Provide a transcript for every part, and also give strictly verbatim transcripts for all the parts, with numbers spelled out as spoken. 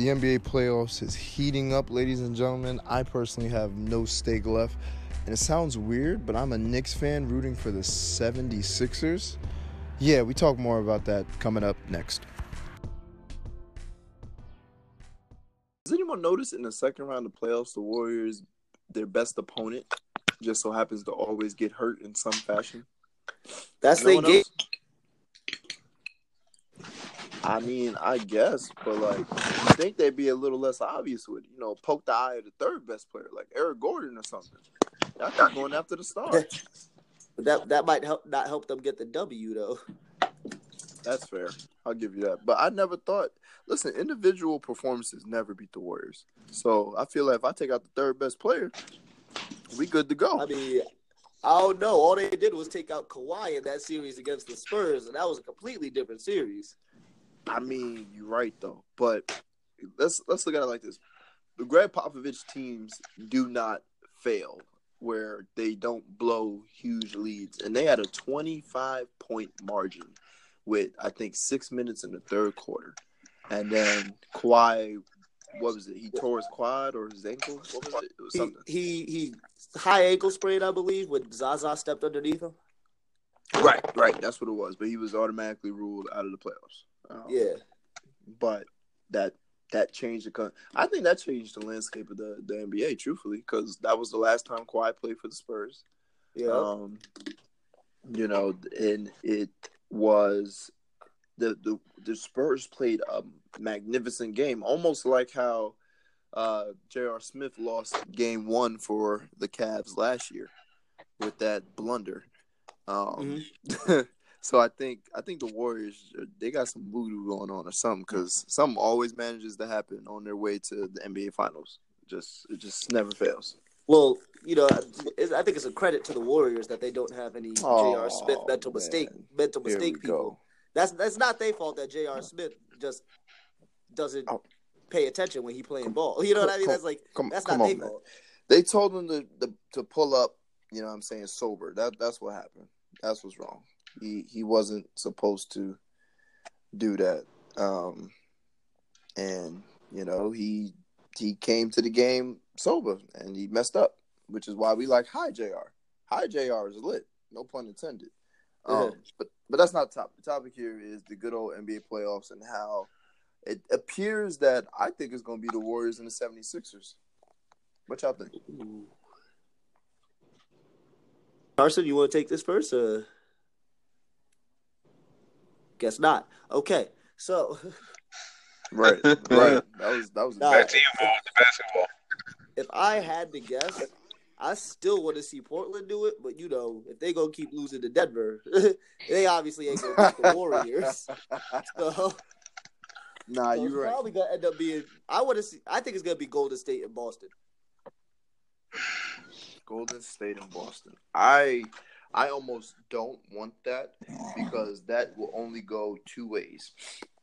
The N B A playoffs is heating up, ladies and gentlemen. I personally have no stake left. And it sounds weird, but I'm a Knicks fan rooting for the seventy-sixers. Yeah, we talk more about that coming up next. Does anyone notice in the second round of playoffs, the Warriors, their best opponent, just so happens to always get hurt in some fashion? That's no their game. I mean, I guess, but, like, I think they'd be a little less obvious with, you know, poke the eye of the third best player, like Eric Gordon or something. That's not going after the star. But that that might help not help them get the W, though. That's fair. I'll give you that. But I never thought – listen, individual performances never beat the Warriors. So I feel like if I take out the third best player, we good to go. I mean, I don't know. All they did was take out Kawhi in that series against the Spurs, and that was a completely different series. I mean, you're right, though. But let's let's look at it like this. The Greg Popovich teams do not fail where they don't blow huge leads. And they had a twenty-five point margin with, I think, six minutes in the third quarter. And then Kawhi, what was it? He tore his quad or his ankle? What was it? It was something. He, he, he high ankle sprain, I believe, when Zaza stepped underneath him. Right, right. That's what it was. But he was automatically ruled out of the playoffs. Um, yeah, but that that changed the I think that changed the landscape of the, the N B A, truthfully, because that was the last time Kawhi played for the Spurs. Yeah, um, you know, and it was the the, the Spurs played a magnificent game, almost like how uh, J R Smith lost Game One for the Cavs last year with that blunder. Um, mm-hmm. So I think I think the Warriors, they got some voodoo going on or something, because something always manages to happen on their way to the N B A Finals. Just it just never fails. Well, you know, I think it's a credit to the Warriors that they don't have any oh, J R. Smith mental man. mistake mental Here mistake people. Go. That's that's not their fault that J R. Smith just doesn't oh. pay attention when he playing ball. You know what I mean? Come, that's like come, that's not their fault. They told him to, to to pull up. You know what I'm saying? Sober. That that's what happened. That's what's wrong. He he wasn't supposed to do that, um, and you know he he came to the game sober and he messed up, which is why we like high J R. High J R is lit, no pun intended. Um, yeah. But but that's not the topic. The topic here is the good old N B A playoffs and how it appears that I think it's going to be the Warriors and the seventy-sixers. What y'all think? Carson, you want to take this first? Uh... Guess not. Okay, so right, right. That was that was nah, back to you, ball, the basketball. If I had to guess, I still want to see Portland do it, but you know, if they gonna keep losing to Denver, they obviously ain't gonna beat the Warriors. So, nah, so you're right. Probably gonna end up being. I want to see. I think it's gonna be Golden State and Boston. Golden State and Boston. I. I almost don't want that because that will only go two ways.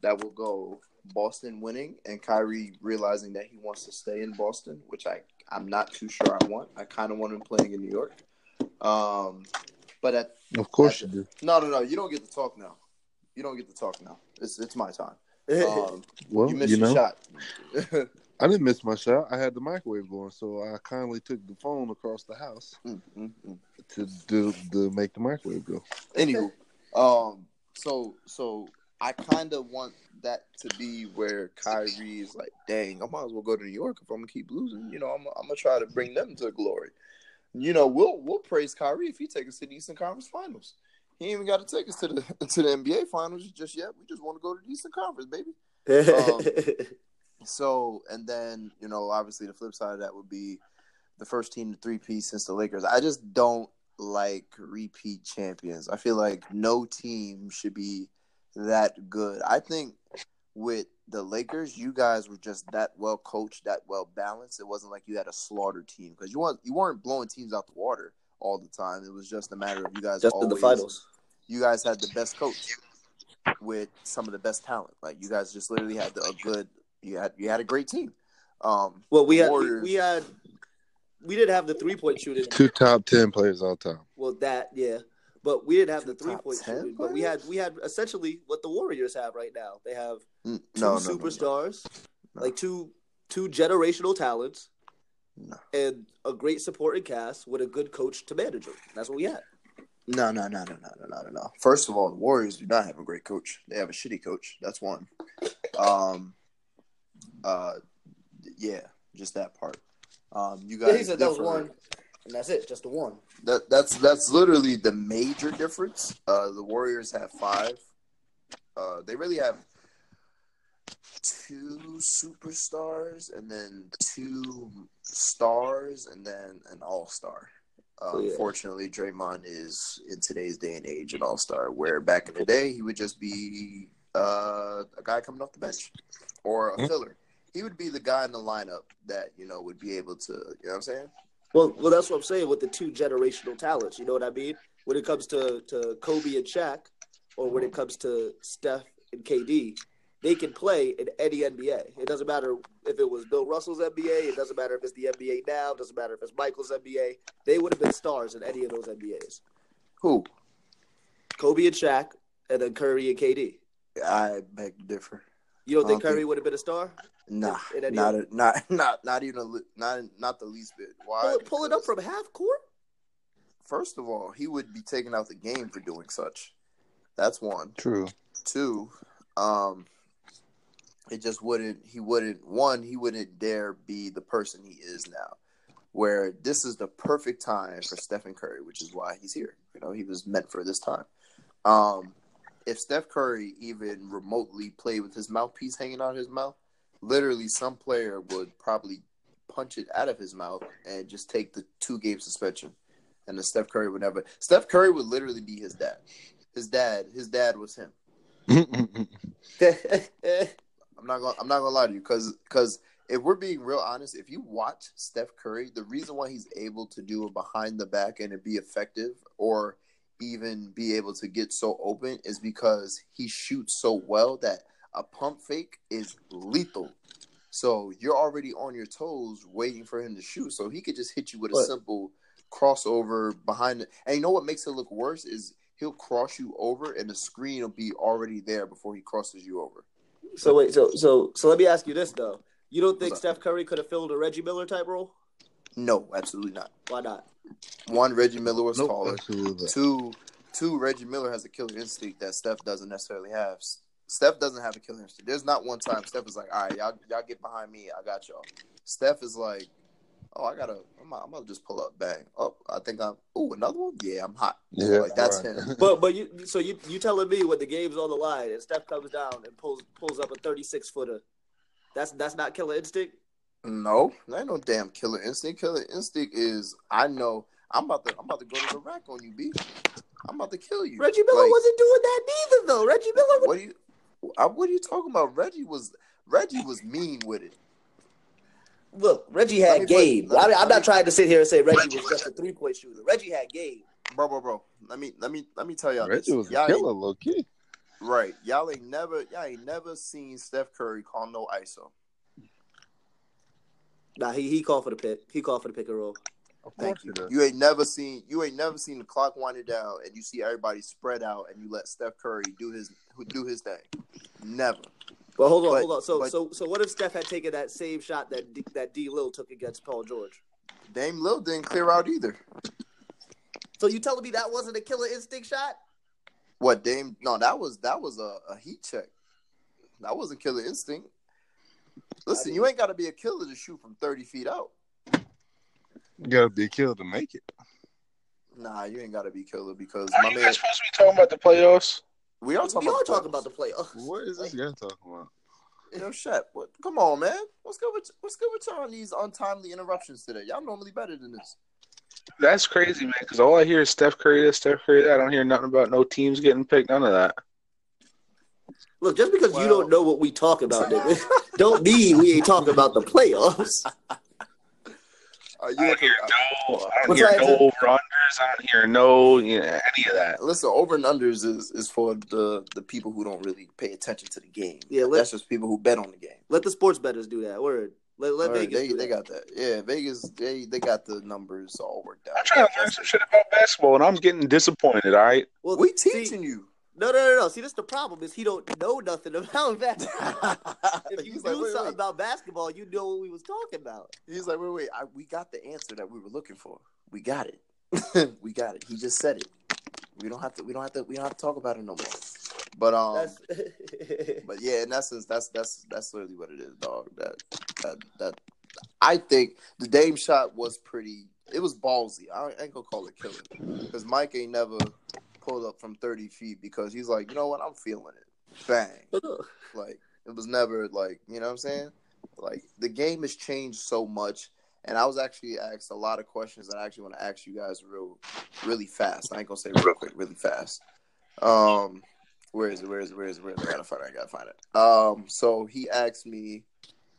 That will go Boston winning and Kyrie realizing that he wants to stay in Boston, which I, I'm not too sure I want. I kind of want him playing in New York. Um, but at, Of course at, you do. No, no, no. You don't get to talk now. You don't get to talk now. It's it's my time. Um, well, you missed you your know, shot. I didn't miss my shot. I had the microwave going, so I kindly took the phone across the house mm, mm, mm. to do to make the microwave go. Anywho, um, so so I kind of want that to be where Kyrie is like, dang, I might as well go to New York if I'm gonna keep losing. You know, I'm I'm gonna try to bring them to glory. You know, we'll we'll praise Kyrie if he takes us to the Eastern Conference Finals. He ain't even got to take us to the to the N B A Finals just yet. We just want to go to the Eastern Conference, baby. Um, So, and then, you know, obviously the flip side of that would be the first team to three-peat since the Lakers. I just don't like repeat champions. I feel like no team should be that good. I think with the Lakers, you guys were just that well-coached, that well-balanced. It wasn't like you had a slaughter team because you weren't, you weren't blowing teams out the water all the time. It was just a matter of you guys just always – Just in the finals. You guys had the best coach with some of the best talent. Like, you guys just literally had a good – You had you had a great team. Um, well, we had we, we had we didn't have the three point shooting. Two top ten players all time. Well, that yeah, but we didn't have two the three point shooting. Players? But we had we had essentially what the Warriors have right now. They have mm, two no, no, superstars. No, no. no. like two two generational talents no. and a great supporting cast with a good coach to manage them. That's what we had. No, no, no, no, no, no, no, no. First of all, the Warriors do not have a great coach. They have a shitty coach. That's one. Um, uh, yeah, just that part. Um, you guys. Yeah, he said that was one, and that's it. Just the one. That that's that's literally the major difference. Uh, the Warriors have five. Uh, they really have two superstars, and then two stars, and then an all-star. Uh, oh, yeah. Unfortunately, Draymond is, in today's day and age, an all-star, where back in the day, he would just be uh, a guy coming off the bench or a filler. He would be the guy in the lineup that, you know, would be able to, you know what I'm saying? Well, well, that's what I'm saying with the two generational talents, you know what I mean? When it comes to, to Kobe and Shaq, or when it comes to Steph and K D, they can play in any N B A. It doesn't matter if it was Bill Russell's N B A. It doesn't matter if it's the N B A now. It doesn't matter if it's Michael's N B A. They would have been stars in any of those N B As. Who? Kobe and Shaq, and then Curry and K D. I beg to differ. You don't, don't think Curry think... would have been a star? Nah, in, in not, a, not not not even a, not not the least bit. Why? Pull, pull it up from half court? First of all, he would be taken out the game for doing such. That's one. True. Two. Um. It just wouldn't, he wouldn't, one, he wouldn't dare be the person he is now, where this is the perfect time for Stephen Curry, which is why he's here. You know, he was meant for this time. Um, if Steph Curry even remotely played with his mouthpiece hanging out his mouth, literally some player would probably punch it out of his mouth and just take the two-game suspension. And then Steph Curry would never, Steph Curry would literally be his dad. His dad, his dad was him. I'm not gonna. I'm not gonna lie to you, because because if we're being real honest, if you watch Steph Curry, the reason why he's able to do a behind the back and be effective, or even be able to get so open, is because he shoots so well that a pump fake is lethal. So you're already on your toes waiting for him to shoot, so he could just hit you with a simple crossover behind. The, and you know what makes it look worse is he'll cross you over, and the screen will be already there before he crosses you over. So wait, so so so let me ask you this though: you don't think Steph Curry could have filled a Reggie Miller type role? No, absolutely not. Why not? One, Reggie Miller was nope, taller. Absolutely. Two, two Reggie Miller has a killer instinct that Steph doesn't necessarily have. Steph doesn't have a killer instinct. There's not one time Steph is like, "All right, y'all, y'all get behind me, I got y'all." Steph is like, "Oh, I gotta, I'm, I'm gonna just pull up, bang. Oh, I think I'm. Oh, another one. Yeah, I'm hot. Yeah, like that's right. him." But but you, so you you telling me when the game's on the line and Steph comes down and pulls pulls up a thirty-six footer, that's that's not killer instinct? No, that ain't no damn killer instinct. Killer instinct is I know I'm about to I'm about to go to the rack on you, B. I'm about to kill you. Reggie Miller like, wasn't doing that neither though. Reggie Miller. Was... What are you? I, what are you talking about? Reggie was Reggie was mean with it. Look, Reggie had I mean, game. Wait, I mean, I'm not trying to sit here and say Reggie, Reggie was just a three-point shooter. Reggie had game. Bro, bro, bro. Let me let me let me tell y'all Reggie this. Was y'all a killer, low key. Right. Y'all ain't never y'all ain't never seen Steph Curry call no I S O. Nah, he he called for the pick. He called for the pick and roll. Thank you. You ain't never seen you ain't never seen the clock winding down and you see everybody spread out and you let Steph Curry do his do his thing. Never. Well, hold on, but, hold on. So, but, so, so, what if Steph had taken that same shot that D, that D Lil took against Paul George? Dame Lil didn't clear out either. So you telling me that wasn't a killer instinct shot? What Dame? No, that was that was a, a heat check. That wasn't killer instinct. Listen, you ain't got to be a killer to shoot from thirty feet out. You got to be a killer to make it. Nah, you ain't got to be killer because are my you man, guys supposed to be talking about the playoffs? We are talking, we about, are the talking about the playoffs. What is this guy talking about? Yo, Shep, what? Come on, man. What's good with what's good with y'all on these untimely interruptions today? Y'all normally better than this. That's crazy, man. Because all I hear is Steph Curry, this, Steph Curry. I don't hear nothing about no teams getting picked. None of that. Look, just because well, you don't know what we talk about, nigga, don't mean we ain't talking about the playoffs. Are you I don't hear no, I don't hear no over-unders. I don't hear no you know, any of that. Listen, over-and-unders is, is for the, the people who don't really pay attention to the game. Yeah, let, That's just people who bet on the game. Let the sports bettors do that. Word. Let, let Word, Vegas they, do they that. got that. Yeah, Vegas, they, they got the numbers all worked out. I'm trying to learn some shit about basketball, and I'm getting disappointed, all right? Well, we teaching see, you. No, no, no, no. See, this is the problem is he don't know nothing about basketball. If you knew like, wait, something wait. about basketball, you know what we was talking about. He's like, wait, wait, I, we got the answer that we were looking for. We got it. we got it. He just said it. We don't have to. We don't have to. We don't have to talk about it no more. But um, that's... but yeah, in essence, that's that's that's literally what it is, dog. That that that I think the Dame shot was pretty. It was ballsy. I ain't gonna call it killing because Mike ain't never pulled up from thirty feet because he's like, you know what, I'm feeling it. Bang. Like it was never like, you know what I'm saying? Like the game has changed so much. And I was actually asked a lot of questions that I actually want to ask you guys real, really fast. I ain't going to say real quick, really fast. Um, where is it? Where is it? Where is it? Where is it? I got to find it. I got to find it. Um, so he asked me,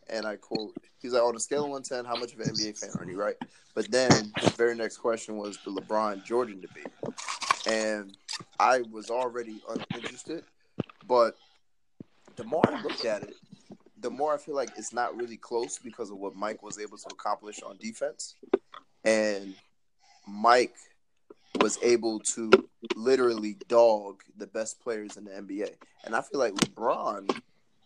and I quote, he's like, on a scale of one to ten, how much of an N B A fan are you, right? But then the very next question was the LeBron-Jordan debate. And I was already uninterested. But the more I looked at it, the more I feel like it's not really close because of what Mike was able to accomplish on defense. And Mike was able to literally dog the best players in the N B A. And I feel like LeBron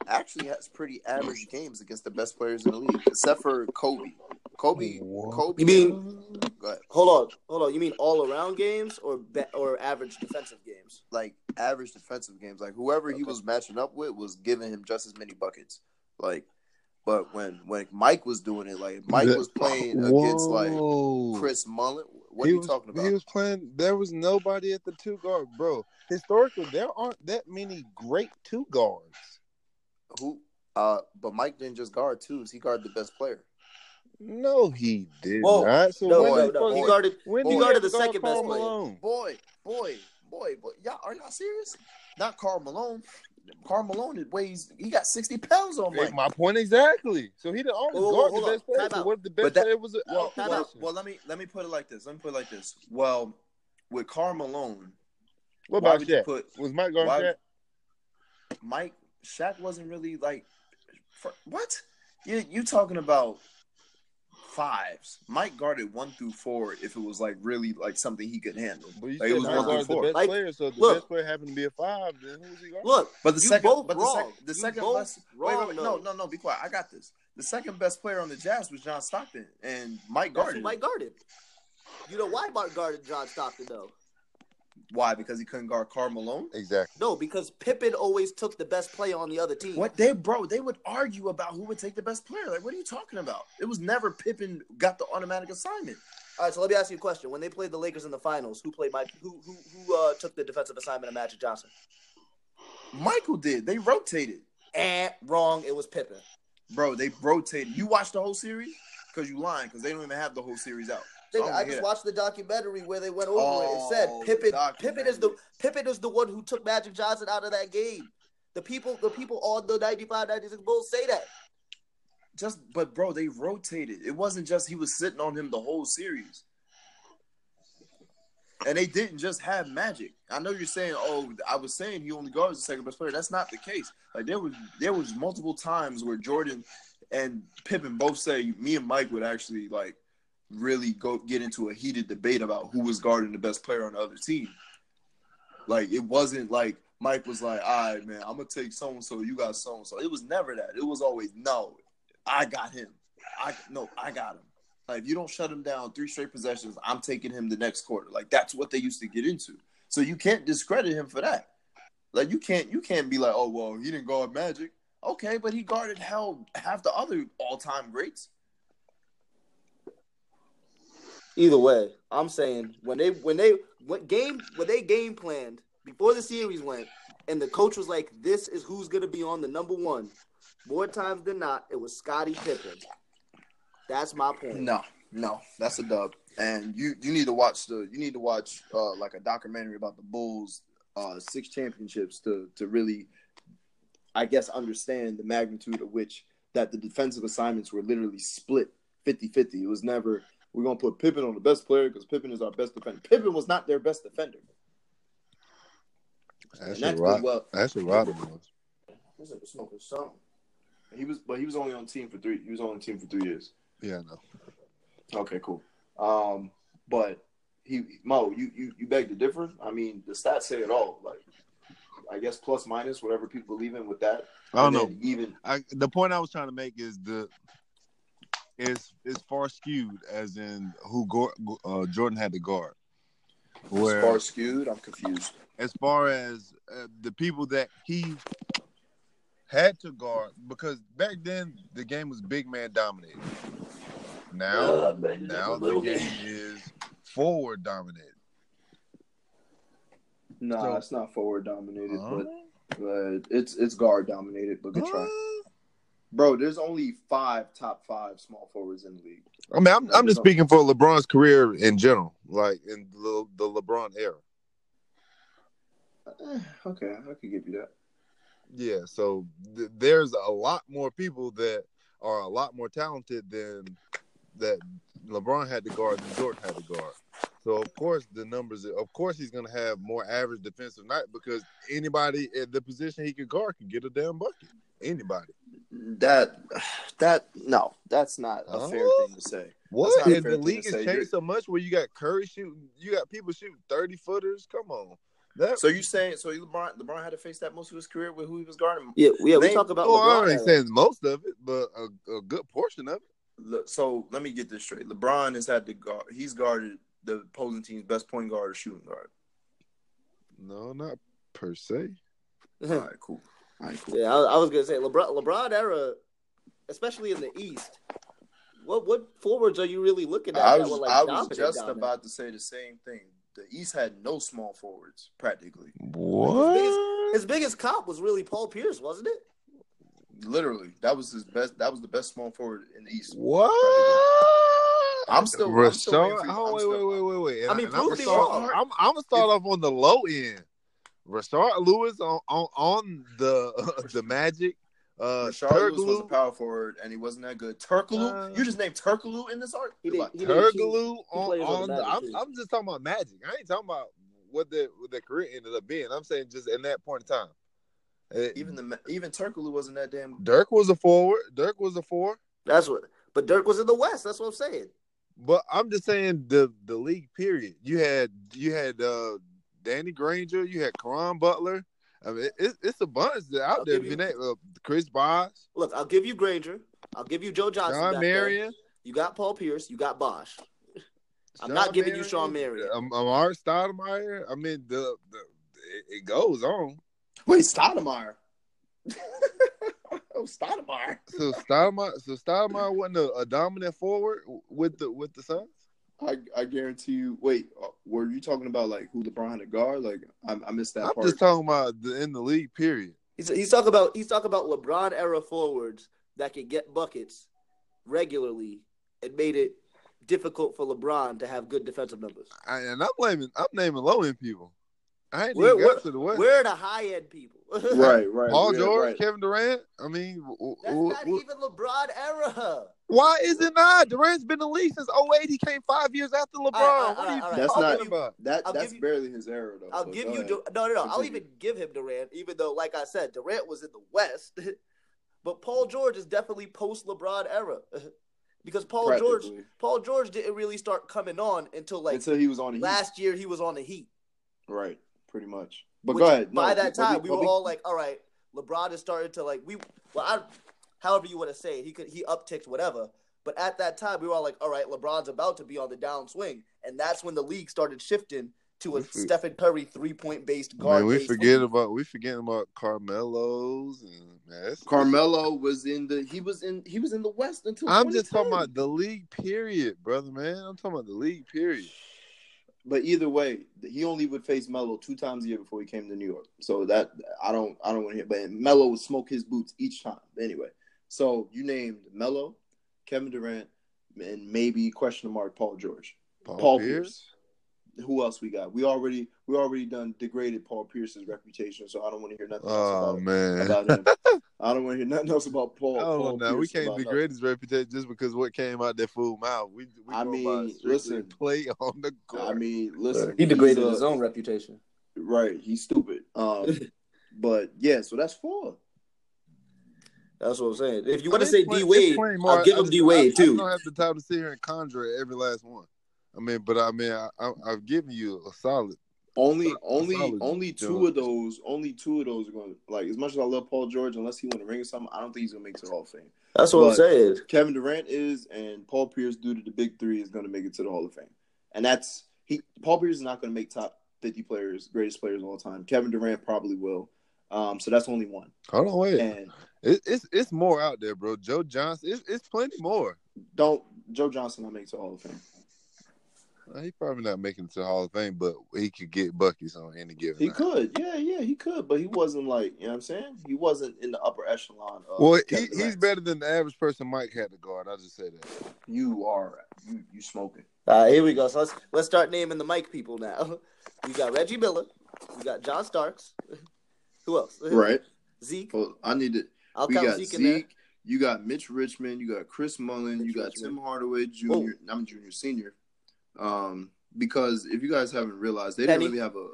actually has pretty average games against the best players in the league, except for Kobe. Kobe, Kobe. You mean, go ahead. hold on, hold on. You mean all around games or be, or average defensive games? Like average defensive games. Like whoever okay. he was matching up with was giving him just as many buckets. Like, but when, when Mike was doing it, like Mike was playing against Whoa. like Chris Mullin. What he are you was, talking about? He was playing. There was nobody at the two guard, bro. Historically, there aren't that many great two guards. Who? Uh, but Mike didn't just guard twos. He guarded the best player. No, he did Whoa. not. So no, when no, no. He guarded. When he guarded the second best player. Boy, boy, boy, boy. Y'all are not serious. Not Karl Malone. Karl Malone weighs, he got sixty pounds on Mike. My point exactly. So he didn't always whoa, whoa, guard the best player. So what if the best that, player was? A, well, well, well, let me let me put it like this. Let me put it like this. Well, with Karl Malone, what about Shaq? Put, was Mike guarding Shaq? Mike Shaq wasn't really like for, what? You you talking about fives? Mike guarded one through four if it was like really like something he could handle. But you like, it was one through four. The best like, player, so if the look, best player happened to be a five, then who was he guarding? Look, but the second, but the, sec, the second, best, wrong, wait, wait, wait, no, no, no, be quiet. I got this. The second best player on the Jazz was John Stockton, and Mike guarded. Mike guarded. You know why Mike guarded John Stockton though? Why? Because he couldn't guard Karl Malone? Exactly. No, because Pippen always took the best player on the other team. What they bro, they would argue about who would take the best player. Like, what are you talking about? It was never Pippen got the automatic assignment. All right, so let me ask you a question. When they played the Lakers in the finals, who played Mike? Who who who uh, took the defensive assignment of Magic Johnson? Michael did. They rotated. Eh, wrong. It was Pippen. Bro, they rotated. You watched the whole series? Because you lying. Because they don't even have the whole series out. Oh, I just yeah. watched the documentary where they went over oh, it. It said Pippen, Pippen is the Pippen is the one who took Magic Johnson out of that game. The people, the people on the ninety-five ninety-six Bulls say that. Just, but bro, they rotated. It wasn't just he was sitting on him the whole series. And they didn't just have Magic. I know you're saying, oh, I was saying he only guards the second best player. That's not the case. Like there was, there was multiple times where Jordan and Pippen both say me and Mike would actually like. really go get into a heated debate about who was guarding the best player on the other team. Like, it wasn't like Mike was like, all right, man, I'm going to take so-and-so, you got so-and-so. It was never that. It was always, no, I got him. I No, I got him. Like, if you don't shut him down three straight possessions, I'm taking him the next quarter. Like, that's what they used to get into. So you can't discredit him for that. Like, you can't you can't be like, oh, well, he didn't guard Magic. Okay, but he guarded hell half the other all-time greats. Either way, I'm saying when they when they what game when they game planned before the series went, and the coach was like, "This is who's gonna be on the number one." More times than not, it was Scottie Pippen. That's my point. No, no, that's a dub. And you you need to watch the you need to watch uh, like a documentary about the Bulls' uh, six championships to to really, I guess, understand the magnitude of which that the defensive assignments were literally split fifty-fifty. It was never. We're going to put Pippen on the best player because Pippen is our best defender. Pippen was not their best defender. That's right. Well, that's what Robin was. He was smoking something. He was, but he was only on team for three. He was only on team for three years. Yeah, I know. Okay, cool. Um, but he, Mo, you you you beg to differ. I mean, the stats say it all. Like I guess plus minus whatever people believe in with that. I don't know. Even I, the point I was trying to make is the is is far skewed as in who go, uh, Jordan had to guard. Where, as far skewed, I'm confused. As far as uh, the people that he had to guard, because back then the game was big man dominated. Now, uh, man, now the game bit. is forward dominated. No, nah, so, it's not forward dominated, uh-huh. but, but it's it's guard dominated. But good try, uh-huh. bro. There's only five top five small forwards in the league. I mean, I'm, I'm just speaking for LeBron's career in general, like in the, the LeBron era. Eh, okay, I could give you that. Yeah, so th- there's a lot more people that are a lot more talented than that LeBron had to guard than Jordan had to guard. So, of course, the numbers – of course he's going to have more average defensive night because anybody at the position he could guard can get a damn bucket. Anybody. That – that – no, that's not a uh, fair thing to say. What? If the league has changed so much where you got Curry shooting – you got people shooting thirty-footers? Come on. That, so you saying – so LeBron LeBron had to face that most of his career with who he was guarding? Yeah, yeah they, we talk about well, LeBron. Well, I ain't saying most of it, but a, a good portion of it. So let me get this straight. LeBron has had to guard – he's guarded – the opposing team's best point guard or shooting guard? No, not per se. All right, cool. All right, cool. Yeah, I, I was gonna say LeBron, LeBron era, especially in the East. What what forwards are you really looking at? I was, were, like, I was just dominant? about to say the same thing. The East had no small forwards practically. What? His biggest, his biggest cop was really Paul Pierce, wasn't it? Literally, that was his best. That was the best small forward in the East. What? I'm still. I'm still oh, wait, wait, wait, wait, wait. I mean, prove me wrong. I'm, I'm gonna start off on the low end. Rashard Lewis on on, on the uh, the Magic. Uh, Rashard Turkoglu. Lewis was a power forward, and he wasn't that good. Turkoglu, uh, you just named Turkoglu in this art. He did, he Turkoglu on, on the. I'm, I'm just talking about Magic. I ain't talking about what their what their career ended up being. I'm saying just in that point in time. It, even the even Turkoglu wasn't that damn good. Dirk was a forward. Dirk was a four. That's what. But Dirk was in the West. That's what I'm saying. But I'm just saying the, the league period. You had you had uh, Danny Granger, you had Caron Butler. I mean, it, it, it's a bunch out I'll there. You, that, uh, Chris Bosh. Look, I'll give you Granger. I'll give you Joe Johnson. Sean Marion. There. You got Paul Pierce. You got Bosh. I'm Sean not giving Marion, you Sean Marion. Um, Amar'e Stoudemire. I mean, the, the it, it goes on. Wait, Stoudemire. Oh, Stoudemire. So Stoudemire, so Stoudemire wasn't a, a dominant forward with the with the Suns. I, I guarantee you. Wait, were you talking about like who LeBron had to guard? Like I, I missed that. I'm part. just talking about the, in the league period. He's he's talking about he's talking about LeBron era forwards that could get buckets regularly and made it difficult for LeBron to have good defensive numbers. I, and I'm blaming I'm naming low end people. I ain't we're, we're, to the West. We're the high-end people. Right, right. Paul George, right. Kevin Durant. I mean. W- That's w- not w- even LeBron era. Why is it not? Durant's been in the league since oh eight. He came five years after LeBron. I, I, what are you I, I, that's talking not, about? That, that's you, barely his era, though. I'll so give you – no, no, no. Continue. I'll even give him Durant, even though, like I said, Durant was in the West. But Paul George is definitely post-LeBron era. Because Paul George Paul George didn't really start coming on until, like, until he was on the last heat. year he was on the Heat. Right. Pretty much, but Which, go ahead. No, by that time, we, we, we were all like, "All right, LeBron is starting to like we." Well, I, however you want to say it, he could he upticked whatever. But at that time, we were all like, "All right, LeBron's about to be on the downswing," and that's when the league started shifting to a Stephen Curry three point based guard. Man, we forget league. about we forget about Carmelo's and man, Carmelo was in the he was in he was in the West until. I'm just talking about the league period, brother man. I'm talking about the league period. But either way, he only would face Melo two times a year before he came to New York. So that I don't, I don't want to hear. But Melo would smoke his boots each time. Anyway, so you named Melo, Kevin Durant, and maybe question mark Paul George, Paul, Paul Pierce? Pierce. Who else we got? We already, we already done degraded Paul Pierce's reputation. So I don't want to hear nothing else oh, about, man. about him. I don't want to hear nothing else about Paul. Oh Paul no, Pierce we can't degrade his reputation just because what came out that fool mouth. We, we I mean, listen, play on the court. I mean, listen, he degraded uh, his own reputation. Right, he's stupid. Um, but yeah, so that's four. That's what I'm saying. If you want to say D Wade, I'll give him D Wade too. I don't have the time to sit here and conjure every last one. I mean, but I mean, I, I, I've given you a solid Only, only, only two of those, only two of those are going to, like, as much as I love Paul George, unless he won a ring or something, I don't think he's going to make it to the Hall of Fame. That's what I'm saying. Kevin Durant is, and Paul Pierce, due to the big three, is going to make it to the Hall of Fame. And that's, he. Paul Pierce is not going to make top fifty players, greatest players of all time. Kevin Durant probably will. Um, so that's only one. Hold on, wait. And it, it's it's more out there, bro. Joe Johnson, it's, it's plenty more. Don't, Joe Johnson not make it to the Hall of Fame. He's probably not making it to the Hall of Fame, but he could get buckets on any given He night. could. Yeah, yeah, he could. But he wasn't like, you know what I'm saying? He wasn't in the upper echelon. Of well, he, he's better than the average person Mike had to guard. I'll just say that. You are. You, you smoking. All right, here we go. So let's, let's start naming the Mike people now. You got Reggie Miller. You got John Starks. Who else? Right. Zeke. Well, I need to. I'll we count got Zeke, Zeke in there. You got Mitch Richmond. You got Chris Mullin. Mitch you got Richmond. Tim Hardaway Junior Oh. I'm Junior Senior. Um, because if you guys haven't realized, they Penny. didn't really have a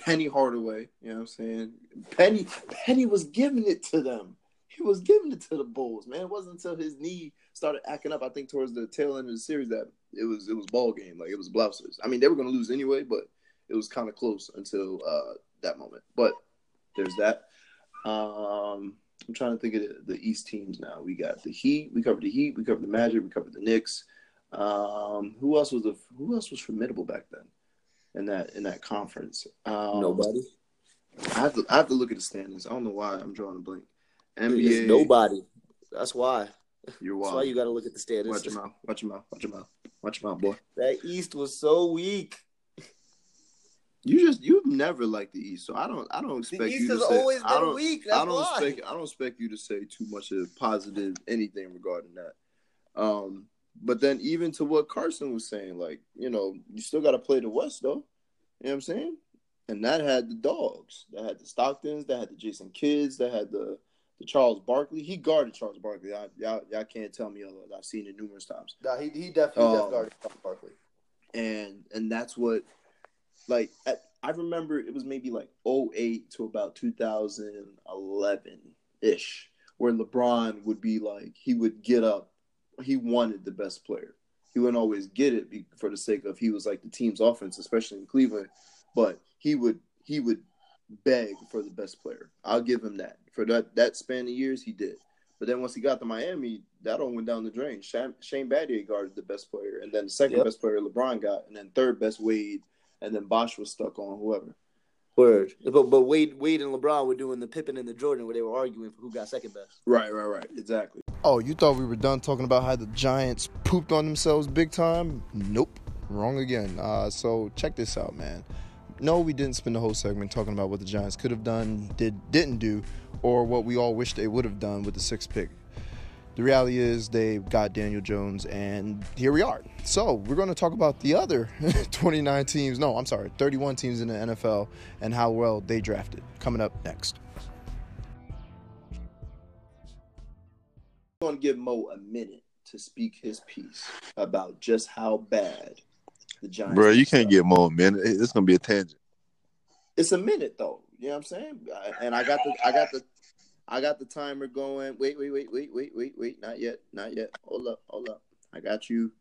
Penny Hardaway. You know what I'm saying? Penny, Penny was giving it to them. He was giving it to the Bulls, man. It wasn't until his knee started acting up, I think, towards the tail end of the series that it was it was ball game. Like, it was blouses. I mean, they were going to lose anyway, but it was kind of close until uh, that moment. But there's that. Um, I'm trying to think of the, the East teams now. We got the Heat. We covered the Heat. We covered the Magic. We covered the Knicks. Um, who else was the, who else was formidable back then in that in that conference? Um, nobody. I have to I have to look at the standings. I don't know why I'm drawing a blank. N B A. Nobody. That's why. You're wild. That's why you got to look at the standings. Watch your mouth. Watch your mouth. Watch your mouth. Watch your mouth, boy. That East was so weak. You just you've never liked the East, so I don't I don't expect the East you to has say, always been I don't, weak. That's I don't why. expect I don't expect you to say too much of positive anything regarding that. Um. But then even to what Carson was saying, like, you know, you still got to play the West, though. You know what I'm saying? And that had the dogs. That had the Stocktons. That had the Jason Kidds. That had the, the Charles Barkley. He guarded Charles Barkley. I, y'all, y'all can't tell me otherwise. I've seen it numerous times. Nah, he, he definitely um, guarded Charles Barkley. And, and that's what, like, at, I remember it was maybe like oh eight to about two thousand eleven-ish, where LeBron would be like, he would get up. He wanted the best player. He wouldn't always get it for the sake of he was like the team's offense, especially in Cleveland. But he would he would beg for the best player. I'll give him that. For that that span of years, he did. But then once he got to Miami, that all went down the drain. Shane, Shane Battier guarded the best player, and then the second yep. best player LeBron got, and then third best Wade, and then Bosh was stuck on whoever. Word. But but Wade Wade and LeBron were doing the Pippen and the Jordan where they were arguing for who got second best. Right, right, right. Exactly. Oh, you thought we were done talking about how the Giants pooped on themselves big time? Nope. Wrong again. Uh, so check this out, man. No, we didn't spend the whole segment talking about what the Giants could have done, did, didn't do, or what we all wish they would have done with the sixth pick. The reality is they got Daniel Jones, and here we are. So we're going to talk about the other twenty-nine teams. No, I'm sorry, thirty-one teams in the N F L and how well they drafted. Coming up next. I'm going to give Mo a minute to speak his piece about just how bad the Giants. Bro, you can't give Mo a minute. It's going to be a tangent. It's a minute though. You know what I'm saying? And I got the I got the I got the timer going. Wait, wait, wait, wait, wait, wait, wait. Not yet. Not yet. Hold up. Hold up. I got you.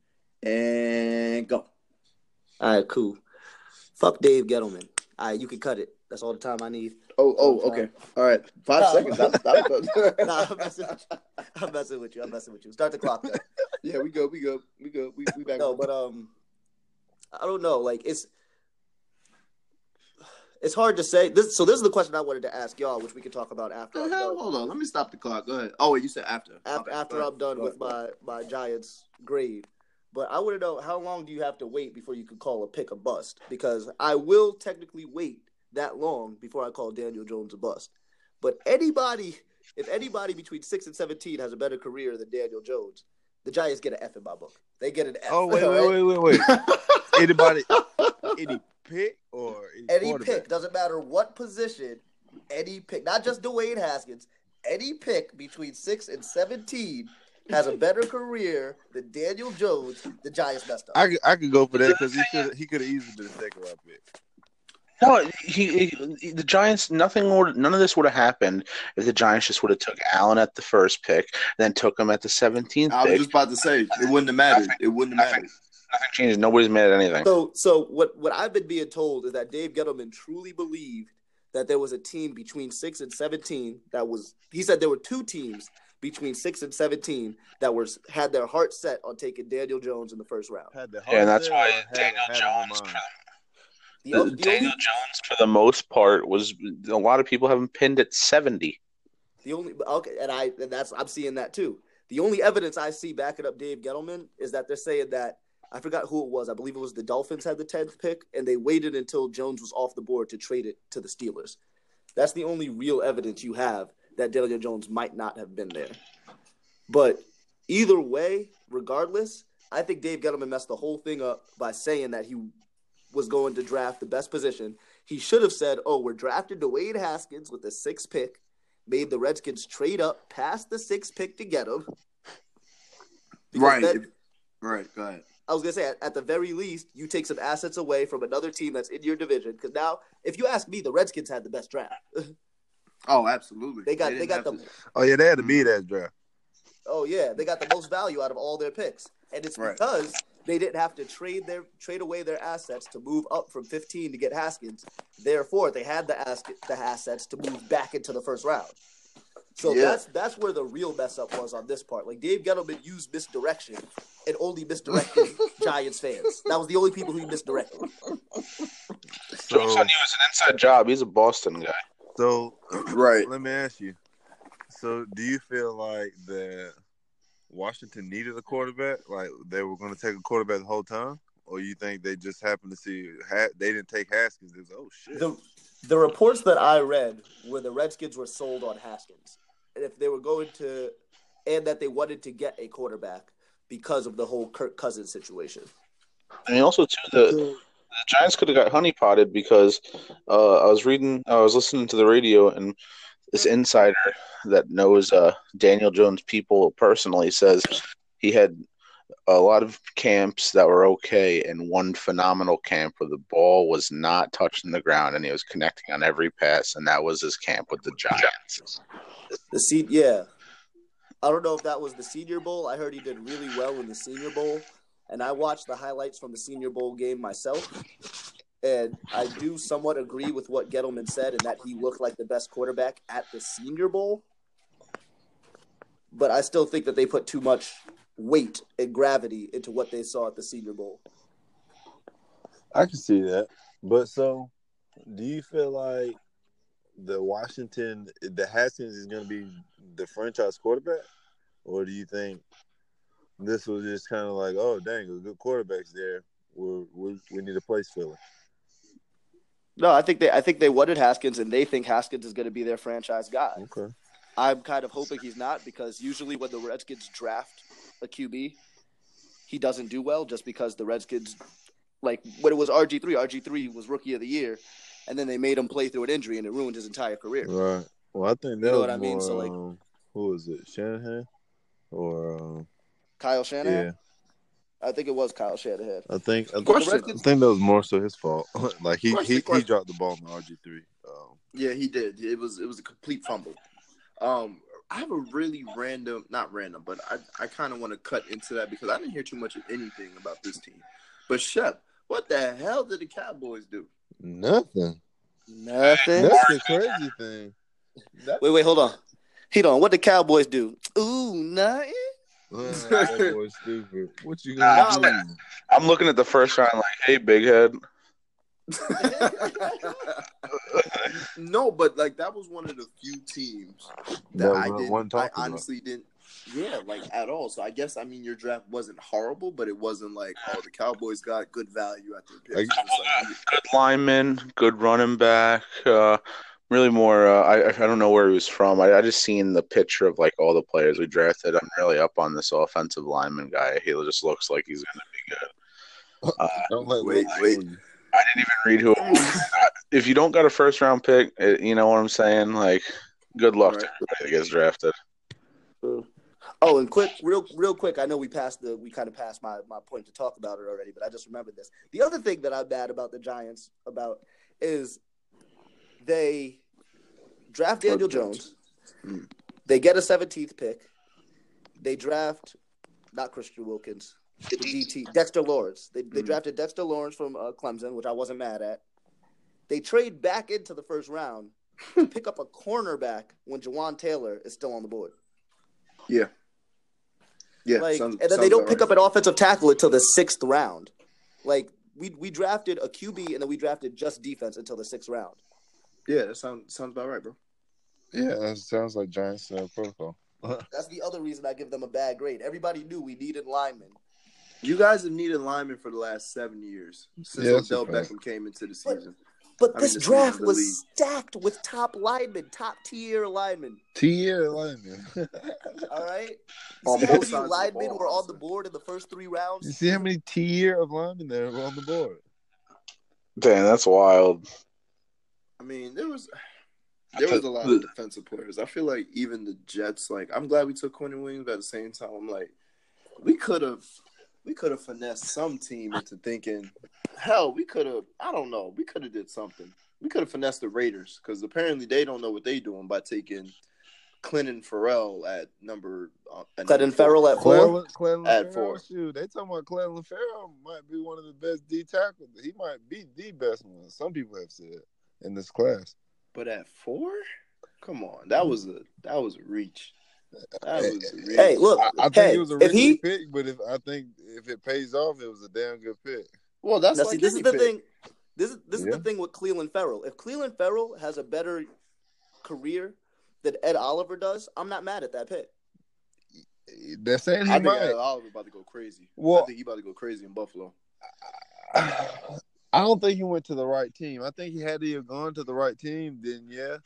And go. All right, cool. Fuck Dave Gettleman. All right, you can cut it. That's all the time I need. Oh, oh, okay. All right. Five no. seconds. I'll stop. Nah, I'm messing with you. I'm messing with you. I'm messing with you. Start the clock, though. Yeah, we go. We go. We go. We, we back. No, but, um, I don't know. Like, it's it's hard to say. This. So this is the question I wanted to ask y'all, which we can talk about after. Hey, hold on. Let me stop the clock. Go ahead. Oh, wait, you said after. After, okay. after I'm done with my, my Giants grade. But I want to know, how long do you have to wait before you can call a pick a bust? Because I will technically wait that long before I call Daniel Jones a bust. But anybody, if anybody between six and seventeen has a better career than Daniel Jones, the Giants get an F in my book. They get an F. Oh, wait, right? wait, wait, wait, wait. Anybody, any pick or any, any pick, doesn't matter what position, any pick, not just Dwayne Haskins, any pick between six and seventeen has a better career than Daniel Jones, the Giants messed up. I, I could go for that because he could he could have easily been a second round pick. No, he, he, the Giants. Nothing. Would, none of this would have happened if the Giants just would have took Allen at the first pick, and then took him at the seventeenth. I was pick. just about to say it wouldn't have mattered. It wouldn't have mattered. nothing changed. Nobody's mad at anything. So, so what, what I've been being told is that Dave Gettleman truly believed that there was a team between six and seventeen that was. He said there were two teams between six and seventeen that were had their heart set on taking Daniel Jones in the first round. Had the heart yeah, and that's why had, Daniel had Jones. The, the, the Daniel only, Jones, for the most part, was a lot of people have him pinned at seventy. The only okay, and I and that's I'm seeing that too. The only evidence I see backing up Dave Gettleman is that they're saying that I forgot who it was. I believe it was the Dolphins had the tenth pick, and they waited until Jones was off the board to trade it to the Steelers. That's the only real evidence you have that Daniel Jones might not have been there. But either way, regardless, I think Dave Gettleman messed the whole thing up by saying that he was going to draft the best position. He should have said, oh, we're drafted Dwayne Haskins with the sixth pick, made the Redskins trade up past the sixth pick to get him. Because right. That, right, go ahead. I was going to say, at the very least, you take some assets away from another team that's in your division. Because now, if you ask me, the Redskins had the best draft. Oh, absolutely. They got they, they got the to... Oh, yeah, they had the best draft. Oh, yeah. They got the most value out of all their picks. And it's right. because they didn't have to trade their trade away their assets to move up from fifteen to get Haskins. Therefore, they had the, as- the assets to move back into the first round. So yeah. that's that's where the real mess up was on this part. Like, Dave Gettleman used misdirection and only misdirected Giants fans. That was the only people he misdirected. So, Joe's on you as an inside job. He's a Boston guy. So, right. Let me ask you. So, do you feel like that Washington needed a quarterback? Like, they were going to take a quarterback the whole time? Or you think they just happened to see – they didn't take Haskins? They was, oh, shit. The, the reports that I read were the Redskins were sold on Haskins. If they were going to, and that they wanted to get a quarterback because of the whole Kirk Cousins situation. I mean, also too, the, the Giants could have got honeypotted because uh, I was reading, I was listening to the radio, and this insider that knows uh, Daniel Jones' people personally says he had a lot of camps that were okay, and one phenomenal camp where the ball was not touching the ground, and he was connecting on every pass, and that was his camp with the Giants. The se- yeah, I don't know if that was the Senior Bowl. I heard he did really well in the Senior Bowl, and I watched the highlights from the Senior Bowl game myself. And I do somewhat agree with what Gettleman said, and that he looked like the best quarterback at the Senior Bowl. But I still think that they put too much weight and gravity into what they saw at the Senior Bowl. I can see that. But so, do you feel like the Washington, the Haskins is going to be the franchise quarterback? Or do you think this was just kind of like, oh, dang, a good quarterback's there. We're, we're, we need a place filler? No, I think they I think they wanted Haskins, and they think Haskins is going to be their franchise guy. Okay. I'm kind of hoping he's not, because usually when the Redskins draft a Q B, he doesn't do well just because the Redskins, like when it was R G three, R G three was rookie of the year. And then they made him play through an injury, and it ruined his entire career. Right. Well, I think that you know was what I mean. More, so like, um, who was it, Shanahan or um, Kyle Shanahan? Yeah. I think it was Kyle Shanahan. I think. I, th- I think that was more so his fault. Like he question, he, question. he dropped the ball in R G three. Um, yeah, he did. It was it was a complete fumble. Um, I have a really random, not random, but I I kind of want to cut into that because I didn't hear too much of anything about this team. But Shep, what the hell did the Cowboys do? Nothing. Nothing. That's the crazy thing. That's wait, wait, hold on. Hold on. What the Cowboys do? Ooh, nothing. That boy's stupid. What you gonna uh, do? I'm, I'm looking at the first round like, hey, big head. No, but like that was one of the few teams that no, I didn't. I honestly about. didn't. Yeah, like at all. So I guess I mean your draft wasn't horrible, but it wasn't like oh the Cowboys got good value at their picks. Like, like, good lineman, good running back. Uh, really more. Uh, I I don't know where he was from. I, I just seen the picture of like all the players we drafted. I'm really up on this offensive lineman guy. He just looks like he's gonna be good. Uh, don't let wait wait. wait. I didn't even read who it was. If you don't got a first round pick, it, you know what I'm saying? Like, good luck right. to everybody that gets drafted. Oh, and quick, real, real quick. I know we passed the, we kind of passed my, my point to talk about it already, but I just remembered this. The other thing that I'm mad about the Giants about is they draft Daniel Jones. They get a seventeenth pick. They draft not Christian Wilkins. The D T, Dexter Lawrence. They, they mm. drafted Dexter Lawrence from uh, Clemson, which I wasn't mad at. They trade back into the first round to pick up a cornerback when Jawan Taylor is still on the board. Yeah. Yeah. Like, sounds, and then they don't pick right. up an offensive tackle until the sixth round. Like, we we drafted a Q B, and then we drafted just defense until the sixth round. Yeah, that sounds sounds about right, bro. Yeah, that sounds like Giants uh, protocol. That's the other reason I give them a bad grade. Everybody knew we needed linemen. You guys have needed linemen for the last seven years since yeah, Odell Beckham came into the season. But, but this, mean, this draft was league. stacked with top linemen, top tier linemen. Tier linemen. All right? You see how many linemen were on the board in the first three rounds? You see how many tier of linemen there were on the board? Damn, that's wild. I mean, there was... There was a lot of defensive players. I feel like even the Jets, like, I'm glad we took Quentin Williams, but at the same time, I'm like, we could have we could have finessed some team into thinking, hell, we could have, I don't know, we could have did something. We could have finessed the Raiders because apparently they don't know what they're doing by taking Clinton Farrell at number uh, – Clinton Farrell at four? Clelin, Clelin at four. Shoot, they talking about Clelin Ferrell might be one of the best D tackles. He might be the best one. Some people have said in this class. But at four, come on, that was a that was a reach. That hey, was a reach. Hey, look, I, I think hey, it was a risky he, pick, but if I think if it pays off, it was a damn good pick. Well, that's now, like see, this is the pick. thing. This is this yeah. is the thing with Clelin Ferrell. If Clelin Ferrell has a better career than Ed Oliver does, I'm not mad at that pick. They're saying he I might. think Ed Oliver about to go crazy. Well, I think he about to go crazy in Buffalo. I, I, I don't think he went to the right team. I think he had to have gone to the right team, then yeah.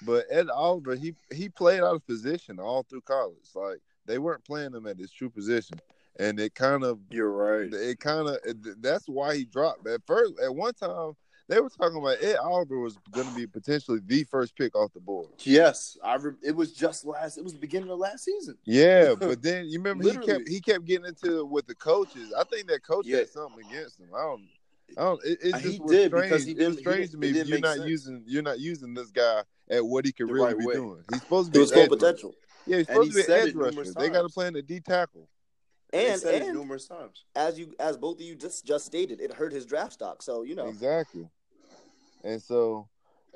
But Ed Oliver, he, he played out of position all through college. Like, they weren't playing him at his true position. And it kind of – You're right. It kind of – that's why he dropped. At first, at one time, they were talking about Ed Oliver was going to be potentially the first pick off the board. Yes. I re- it was just last – it was the beginning of last season. Yeah, but then you remember he kept he kept getting into it with the coaches. I think that coach yeah. had something against him. I don't know. I don't, it, it just he was did strange. Because he didn't, it was strange he, to me. It you're not sense. using you're not using this guy at what he could the really right be way. doing. He's supposed to be full potential. Yeah, he's supposed he to be an edge rusher. They got to play in the D tackle. And, and, said and it numerous times, as you as both of you just, just stated, it hurt his draft stock. So you know exactly. And so,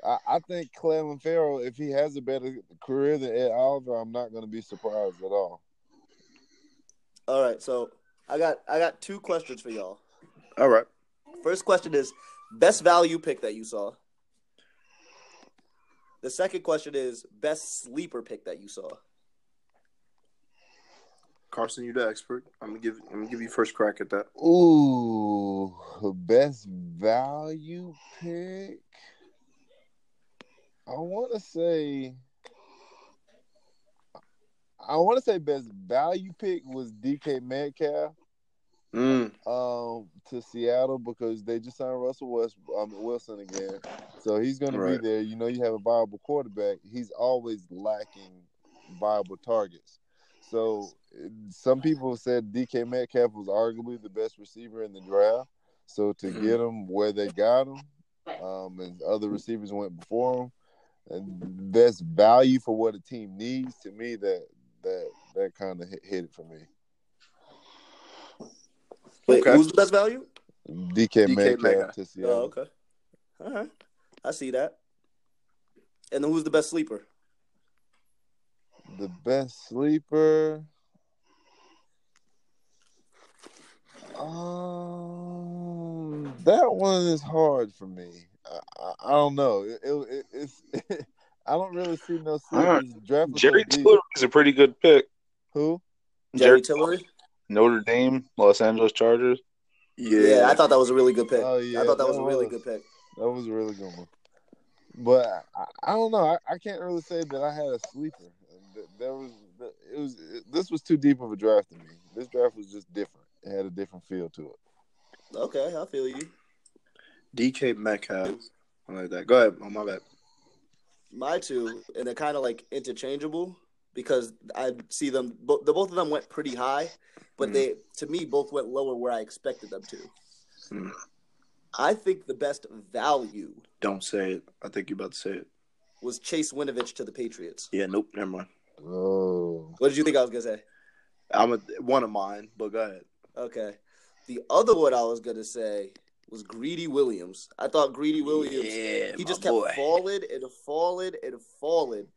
I, I think Clelin Ferrell, if he has a better career than Ed Oliver, I'm not going to be surprised at all. All right, so I got I got two questions for y'all. All right. First question is, best value pick that you saw. The second question is, best sleeper pick that you saw. Carson, you're the expert. I'm gonna give I'm gonna give you first crack at that. Ooh, best value pick. I want to say. I want to say best value pick was D K Metcalf. Mm. Um, to Seattle because they just signed Russell West, um, Wilson again, so he's going right. to be there. You know, you have a viable quarterback. He's always lacking viable targets. So some people said D K Metcalf was arguably the best receiver in the draft. So to mm-hmm. get him where they got him, um, and other receivers went before him, and best value for what a team needs. To me, that that that kind of hit, hit it for me. Wait, okay. Who's the best value? D K Metcalf to Seattle. Oh, okay. All right. I see that. And then who's the best sleeper? The best sleeper? Um, that one is hard for me. I, I, I don't know. It, it, it's it, I don't really see no sleepers. Right. Jerry Tillery is a pretty good pick. Who? Jerry, Jerry Tillery? Notre Dame, Los Angeles Chargers. Yeah. yeah, I thought that was a really good pick. Oh, yeah, I thought that, that was a really was, good pick. That was a really good one. But I, I don't know. I, I can't really say that I had a sleeper. There was, it was, it, this was too deep of a draft to me. This draft was just different. It had a different feel to it. Okay, I feel you. D K Metcalf, I like that. Go ahead, oh, my bad. My two, and they're kind of like interchangeable. Because I see them, bo- the both of them went pretty high, but mm. they, to me, both went lower where I expected them to. Mm. I think the best value. Don't say it. I think you're about to say it. Was Chase Winovich to the Patriots? Yeah, nope, never mind. Oh. What did you think I was gonna say? I'm a, one of mine, but go ahead. Okay. The other one I was going to say was Greedy Williams. I thought Greedy Williams, yeah, he just kept boy. falling and falling and falling.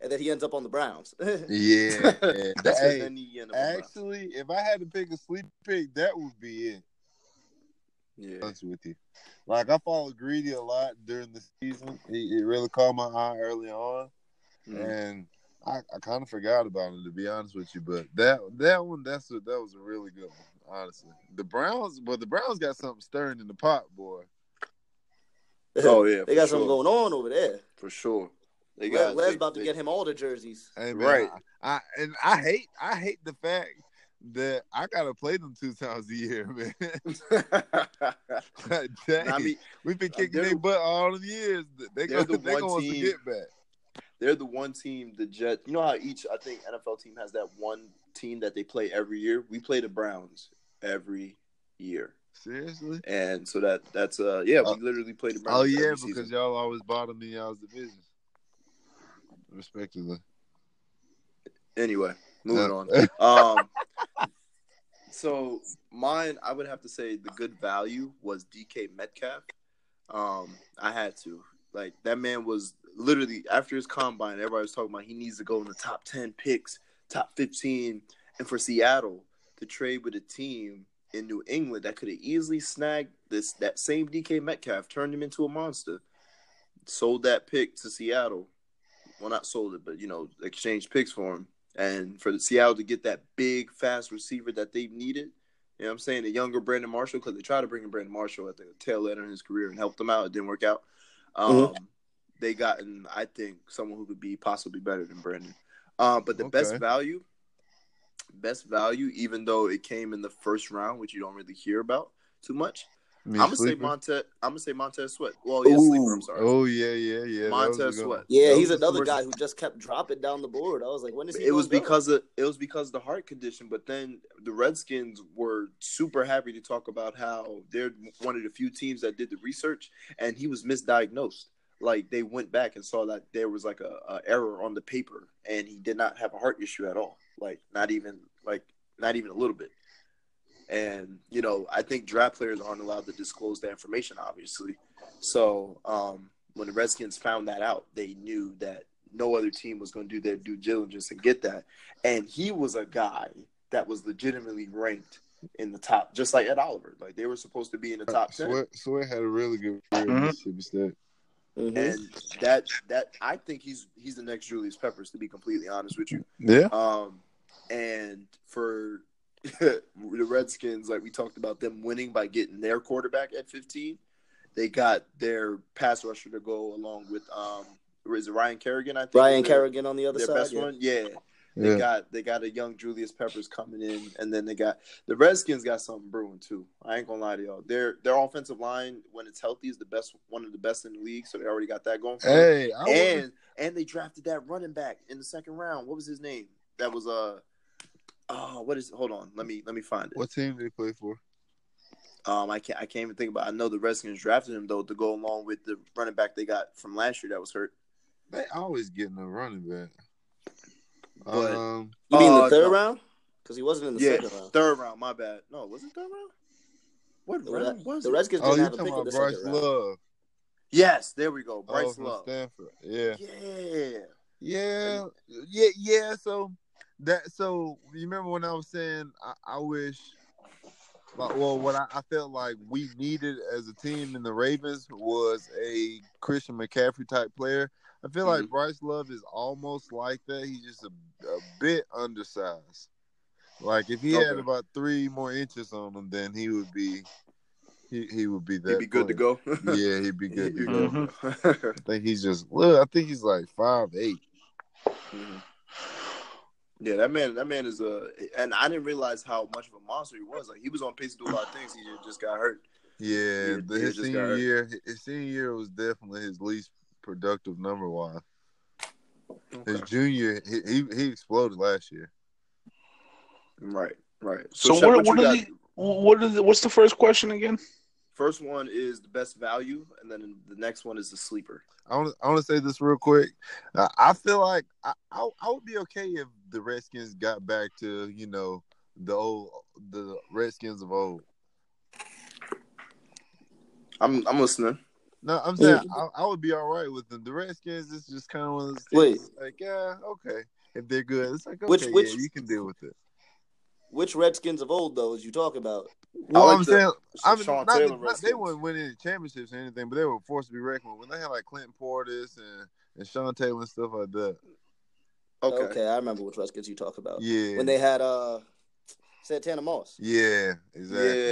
And then he ends up on the Browns. yeah. yeah. That's hey, then he end up actually, if I had to pick a sleep pick, that would be it. Yeah. That's with you. Like, I followed Greedy a lot during the season. He, it really caught my eye early on. Mm-hmm. And I, I kind of forgot about it, to be honest with you. But that that one, that's a, that was a really good one, honestly. The Browns, but the Browns got something stirring in the pot, boy. Oh, yeah. They got sure. something going on over there. For sure. They got, Les they, about to they, get him all the jerseys. Hey, man, right. I, I and I hate I hate the fact that I gotta play them two times a year, man. Like, dang, I mean, we've been kicking their butt all the years. They they're gonna, the they gonna team, get back. They're the one team, the Jets. You know how each I think N F L team has that one team that they play every year. We play the Browns every year. Seriously? And so that that's uh yeah, uh, we literally play the Browns. Oh yeah, because season. Y'all always bottom in y'all's division. Respectively. Anyway, moving no. on. Um, so mine, I would have to say the good value was D K Metcalf. Um, I had to. Like, that man was literally, after his combine, everybody was talking about he needs to go in the top ten picks, top fifteen. And for Seattle to trade with a team in New England that could have easily snagged this that same D K Metcalf, turned him into a monster, sold that pick to Seattle. Well, not sold it, but, you know, exchanged picks for him. And for the Seattle to get that big, fast receiver that they needed, you know what I'm saying, the younger Brandon Marshall, because they tried to bring in Brandon Marshall at the tail end of his career and helped him out. It didn't work out. Um, mm-hmm. They gotten, I think, someone who could be possibly better than Brandon. Uh, but the okay. best value, best value, even though it came in the first round, which you don't really hear about too much, Me I'm gonna sleeper. say Montez. I'm gonna say Montez Sweat. Well, yeah, sleeper. I'm sorry. Oh yeah, yeah, yeah. Montez Sweat. Yeah, he's another guy who just kept dropping down the board. I was like, when is he? It was because of it was because of the heart condition. But then the Redskins were super happy to talk about how they're one of the few teams that did the research, and he was misdiagnosed. Like, they went back and saw that there was like a, a error on the paper, and he did not have a heart issue at all. Like not even like not even a little bit. And, you know, I think draft players aren't allowed to disclose that information, obviously. So um, when the Redskins found that out, they knew that no other team was going to do their due diligence and get that. And he was a guy that was legitimately ranked in the top, just like Ed Oliver. Like, they were supposed to be in the top ten. Sweat, Sweat had a really good career in Mississippi State. Mm-hmm. And that, that I think he's he's the next Julius Peppers, to be completely honest with you. Yeah. Um, and for... the Redskins, like we talked about them winning by getting their quarterback at fifteen. They got their pass rusher to go along with um is it Ryan Kerrigan, I think. Ryan Kerrigan on the other side. Their best one. Yeah. They got they got a young Julius Peppers coming in, and then they got the Redskins got something brewing too. I ain't gonna lie to y'all. Their their offensive line, when it's healthy, is the best one of the best in the league, so they already got that going for them. Hey, I and wouldn't... and they drafted that running back in the second round. What was his name? That was uh Oh, what is it? Hold on. Let me let me find it. What team did he play for? Um, I can't I can't even think about it. I know the Redskins drafted him, though, to go along with the running back they got from last year that was hurt. They always getting a running back. But, um, you mean uh, the third no. round? Because he wasn't in the yeah, second round. third round. My bad. No, was it third round? What the, round was the it? Redskins didn't oh, have a pick in the Bryce second Love. round. Yes, there we go. Bryce oh, Love. Stanford. Yeah. Yeah. Yeah. Yeah. Yeah. So. That so you remember when I was saying I, I wish, well, what I, I felt like we needed as a team in the Ravens was a Christian McCaffrey type player. I feel mm-hmm. like Bryce Love is almost like that. He's just a, a bit undersized. Like if he okay. had about three more inches on him, then he would be he, he would be that. He'd be player. good to go. Yeah, he'd be good to go. Mm-hmm. I think he's just look. I think he's like five eight. Mm-hmm. Yeah, that man, that man is a, and I didn't realize how much of a monster he was. Like, he was on pace to do a lot of things. He just got hurt. Yeah, he, his he senior year, his senior year was definitely his least productive number wise. Okay. His junior, he, he he exploded last year. Right, right. So, so what, what, what, is he, what is what's the first question again? First one is the best value, and then the next one is the sleeper. I want to I want to say this real quick. Uh, I feel like I, I I would be okay if the Redskins got back to, you know, the old the Redskins of old? I'm I'm listening. No, I'm saying yeah. I, I would be all right with them. The Redskins is just kind of one of those things. Wait. Like, yeah, okay. If they're good, it's like, okay, which, which, yeah, you can deal with it. Which Redskins of old, though, is you talking about? Well, like I'm the, saying, I mean, not the, not, they weren't winning any championships or anything, but they were forced to be reckoned with. When they had, like, Clinton Portis and, and Sean Taylor and stuff like that. Okay. Okay, I remember which Redskins you talk about. Yeah. When they had uh, Santana Moss. Yeah, exactly. Yeah.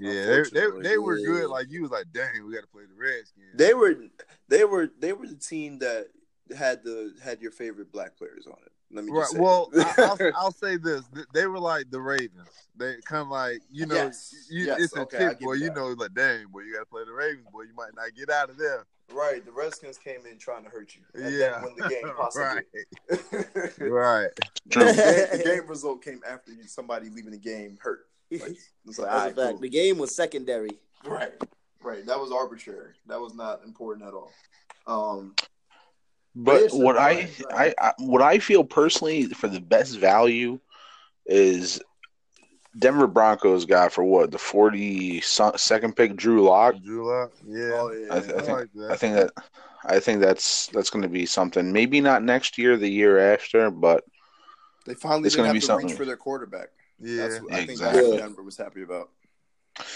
Yeah, yeah they, they, they were yeah. good. Like, you was like, dang, we got to play the Redskins. They were they were, they were the team that had the had your favorite black players on it. Let me right. Just say well, I, I'll, I'll say this: they were like the Ravens. They kind of like you know, yes. You, yes. it's okay, a tip, boy. That. You know, like dang, boy, you got to play the Ravens, boy. You might not get out of there. Right. The Redskins came in trying to hurt you and yeah. then win the game possibly. Right. Right. True. The, the game result came after you. Somebody leaving the game hurt. Like, it's like, right, cool. The game was secondary. Right. Right. That was arbitrary. That was not important at all. Um. But what I, I, I what I feel personally for the best value is Denver Broncos got for what the forty second pick Drew Lock. Drew Lock, yeah. Oh, yeah. I, th- I, I, think, like that. I think that I think that's that's going to be something. Maybe not next year, the year after, but they finally it's going to be something. Reach for their quarterback. Yeah, that's what, I exactly. think that's what Denver was happy about.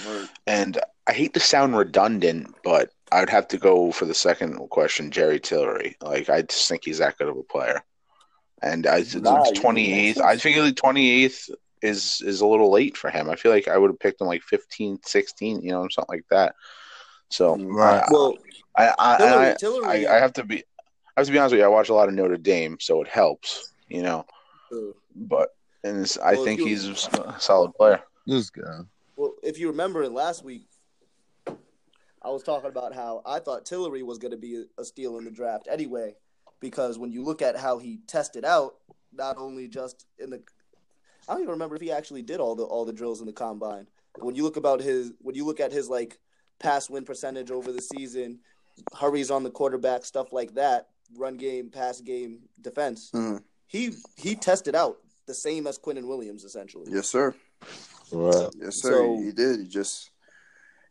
Word. And I hate to sound redundant, but I'd have to go for the second question, Jerry Tillery. Like, I just think he's that good of a player. And I nah, twenty-eighth. I figure the twenty-eighth is, is a little late for him. I feel like I would have picked him like fifteenth, sixteenth, you know, something like that. So, right. I, well, I I, Tillery, I, Tillery. I I have to be I have to be honest with you. I watch a lot of Notre Dame, so it helps, you know. Uh, but and it's, I well, think you, he's a solid player. This guy. Well, if you remember last week, I was talking about how I thought Tillery was going to be a steal in the draft anyway, because when you look at how he tested out, not only just in the, I don't even remember if he actually did all the all the drills in the combine. But when you look about his, when you look at his like pass win percentage over the season, hurries on the quarterback, stuff like that, run game, pass game, defense, mm-hmm. he he tested out the same as Quinnen Williams essentially. Yes, sir. Right. So, yes, sir. So, he did. He just.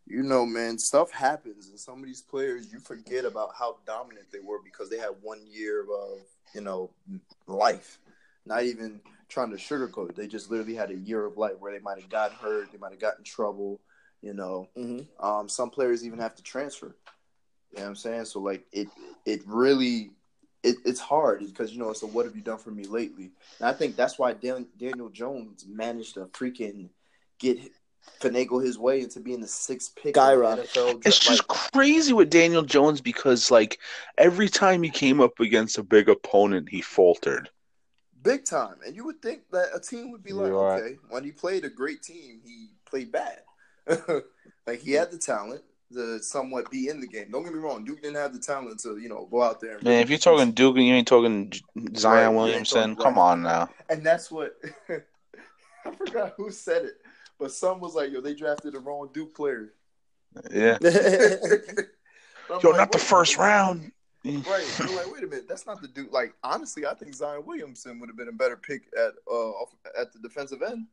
You know, man, stuff happens, and some of these players, you forget about how dominant they were because they had one year of, you know, life. Not even trying to sugarcoat it. They just literally had a year of life where they might have gotten hurt, they might have gotten in trouble, you know. Mm-hmm. Um, some players even have to transfer. You know what I'm saying? So, like, it it really it, – it's hard because, you know, it's a what have you done for me lately. And I think that's why Dan, Daniel Jones managed to freaking get – finagle his way into being the sixth pick. Skyrocket. It's just like, crazy with Daniel Jones because, like, every time he came up against a big opponent, he faltered. Big time. And you would think that a team would be like, You're okay, right. when he played a great team, he played bad. Like, he had the talent to somewhat be in the game. Don't get me wrong. Duke didn't have the talent to, you know, go out there. And Man, if you're talking Duke and you ain't talking Zion right, Williamson, talking come right. on now. And that's what – I forgot who said it. But some was like, yo, they drafted the wrong Duke player. Yeah. Yo, like, not the first round. Right. You're like, wait a minute, that's not the Duke. Like, honestly, I think Zion Williamson would have been a better pick at uh at the defensive end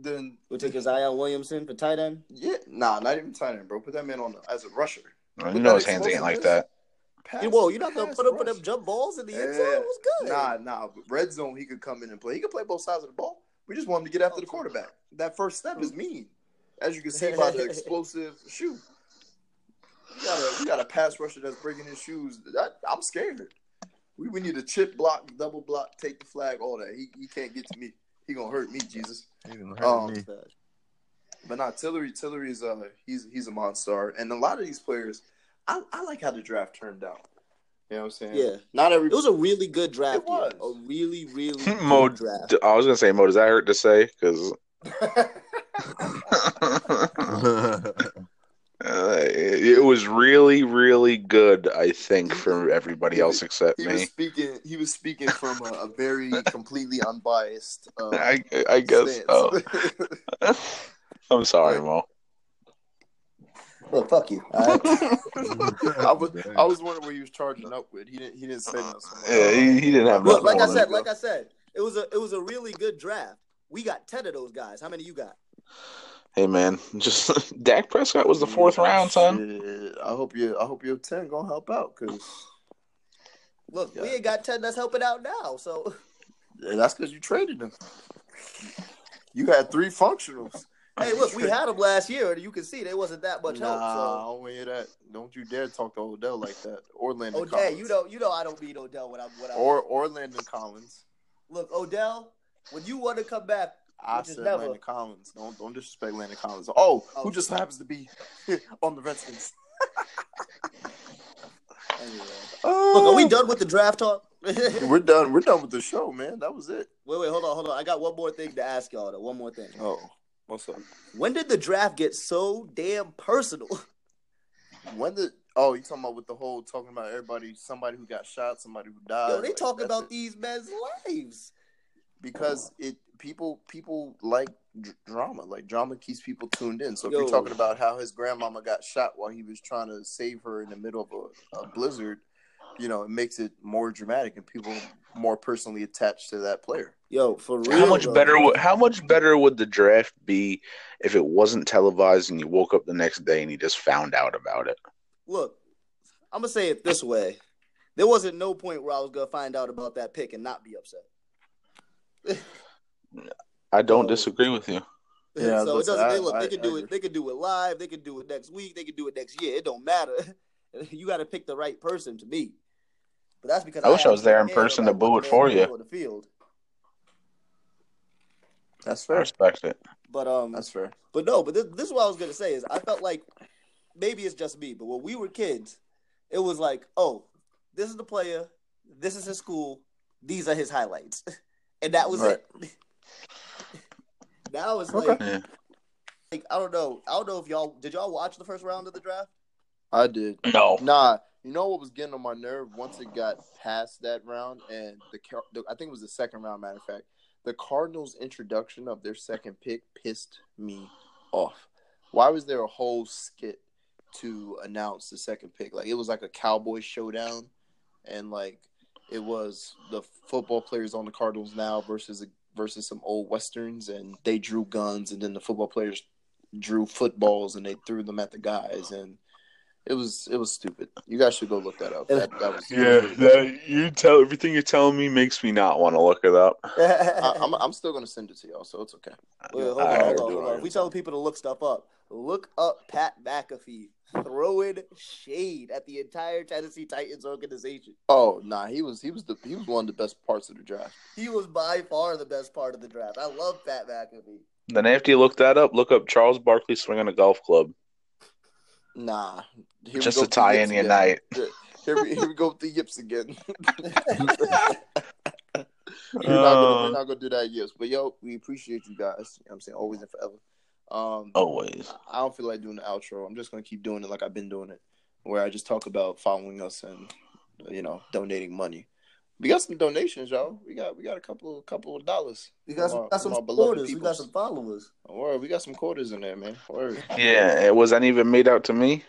than we'll take a Zion Williamson for tight end. Yeah, nah, not even tight end, bro. Put that man on the, as a rusher. Well, you know his hands ain't like that. Pass, Whoa, you're not going to put up with them jump balls in the end zone? Yeah. It was good. Nah, nah. But red zone, he could come in and play. He could play both sides of the ball. We just want him to get after the quarterback. That first step is mean, as you can see by the explosive shoe. We got a, we got a pass rusher that's breaking his shoes. I, I'm scared. We we need a chip block, double block, take the flag, all that. He he can't get to me. He gonna hurt me, Jesus. He gonna hurt um, me. But not Tillery. Tillery is uh he's he's a monster, and a lot of these players, I, I like how the draft turned out. You know what I'm saying? Yeah. Not every. It was a really good draft. It was. Year. A really, really Mo, good draft. I was going to say, Mo, does that hurt to say? Because uh, it, it was really, really good, I think, for everybody else except he me. Was speaking, he was speaking from a, a very completely unbiased um, I, I guess so. I'm sorry, Mo. Well, fuck you. Right. I was I was wondering what he was charging up with. He didn't he didn't say nothing. Yeah, he, he didn't have. Look, like I said, like I said, it was a it was a really good draft. We got ten of those guys. How many you got? Hey man, just Dak Prescott was the fourth round, son. I hope you. I hope your ten gonna help out, cause look, yeah. we ain't got ten that's helping out now. So yeah, that's because you traded them. You had three functionals. Hey, look, we had them last year, and you can see there wasn't that much nah, help. Nah, so. I don't want to hear that. Don't you dare talk to Odell like that, or Landon Odell, Collins. You know, you know, I don't beat Odell when I'm. When or I'm... or Landon Collins. Look, Odell, when you want to come back. I said never. Landon Collins. Don't don't disrespect Landon Collins. Oh, oh who just happens to be on the Redskins. Anyway. Oh. Look, are we done with the draft talk? We're done. We're done with the show, man. That was it. Wait, wait, hold on, hold on. I got one more thing to ask y'all, though. One more thing. Oh, what's up? When did the draft get so damn personal? When did... Oh, you talking about with the whole talking about everybody, somebody who got shot, somebody who died. Yo, they like, talking about it. These men's lives. Because oh. it... People people like dr- drama. Like, drama keeps people tuned in. So if Yo. you're talking about how his grandmama got shot while he was trying to save her in the middle of a, a blizzard, you know, it makes it more dramatic and people more personally attached to that player. Yo, for real. How much, bro, better, would, how much better would the draft be if it wasn't televised and you woke up the next day and you just found out about it? Look, I'm going to say it this way. There wasn't no point where I was going to find out about that pick and not be upset. I don't disagree with you. Yeah, so listen, it doesn't. They, look, I, they could I, do I, it. They could do it live. They could do it next week. They could do it next year. It don't matter. You got to pick the right person to me. But that's because I, I wish I was there in person to boo it for you. The field. That's fair. I respect it. But um, that's fair. But no, but this, this is what I was gonna say is I felt like maybe it's just me, but when we were kids, it was like, oh, this is the player. This is his school. These are his highlights. And that was right. it. Now it's like, okay. like, I don't know. I don't know if y'all – did y'all watch the first round of the draft? I did. No. Nah, you know what was getting on my nerve once it got past that round? And the, the I think it was the second round, matter of fact. The Cardinals' introduction of their second pick pissed me off. Why was there a whole skit to announce the second pick? Like, it was like a Cowboy showdown and, like – it was the football players on the Cardinals now versus versus some old Westerns, and they drew guns, and then the football players drew footballs, and they threw them at the guys, and it was it was stupid. You guys should go look that up. That, that was yeah, that, you tell everything you're telling me makes me not want to look it up. I, I'm I'm still gonna send it to y'all, so it's okay. Well, hold on, hold on, hold on. We tell people to look stuff up. Look up Pat McAfee throwing shade at the entire Tennessee Titans organization. Oh nah, he was he was the he was one of the best parts of the draft. He was by far the best part of the draft. I love Pat McAfee. Then after you look that up, look up Charles Barkley swinging a golf club. Nah, here just to tie in your night. Here we, here we go with the yips again. We're not gonna do that, yips. But yo, we appreciate you guys. You know what I'm saying, always and forever. Um, Always. I don't feel like doing the outro. I'm just gonna keep doing it like I've been doing it, where I just talk about following us and, you know, donating money. We got some donations, y'all. We got we got a couple couple of dollars. We got some, our, got some quarters. We got some followers. Word, we got some quarters in there, man. Word. Yeah, was that even made out to me?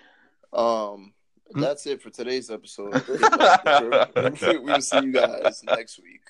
Um, that's it for today's episode. We will see you guys next week.